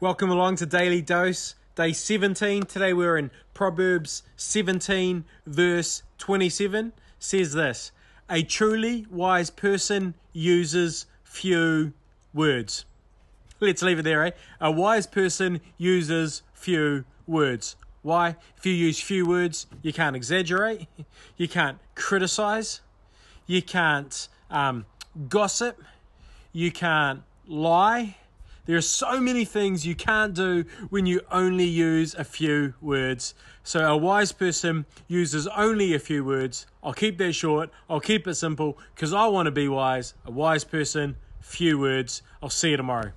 Welcome along to Daily Dose, day 17. Today we're in Proverbs 17, verse 27. Says this: a truly wise person uses few words. Let's leave it there, eh? A wise person uses few words. Why? If you use few words, you can't exaggerate, you can't criticize, you can't gossip, you can't lie. There are so many things you can't do when you only use a few words. So a wise person uses only a few words. I'll keep that short. I'll keep it simple because I want to be wise. A wise person, few words. I'll see you tomorrow.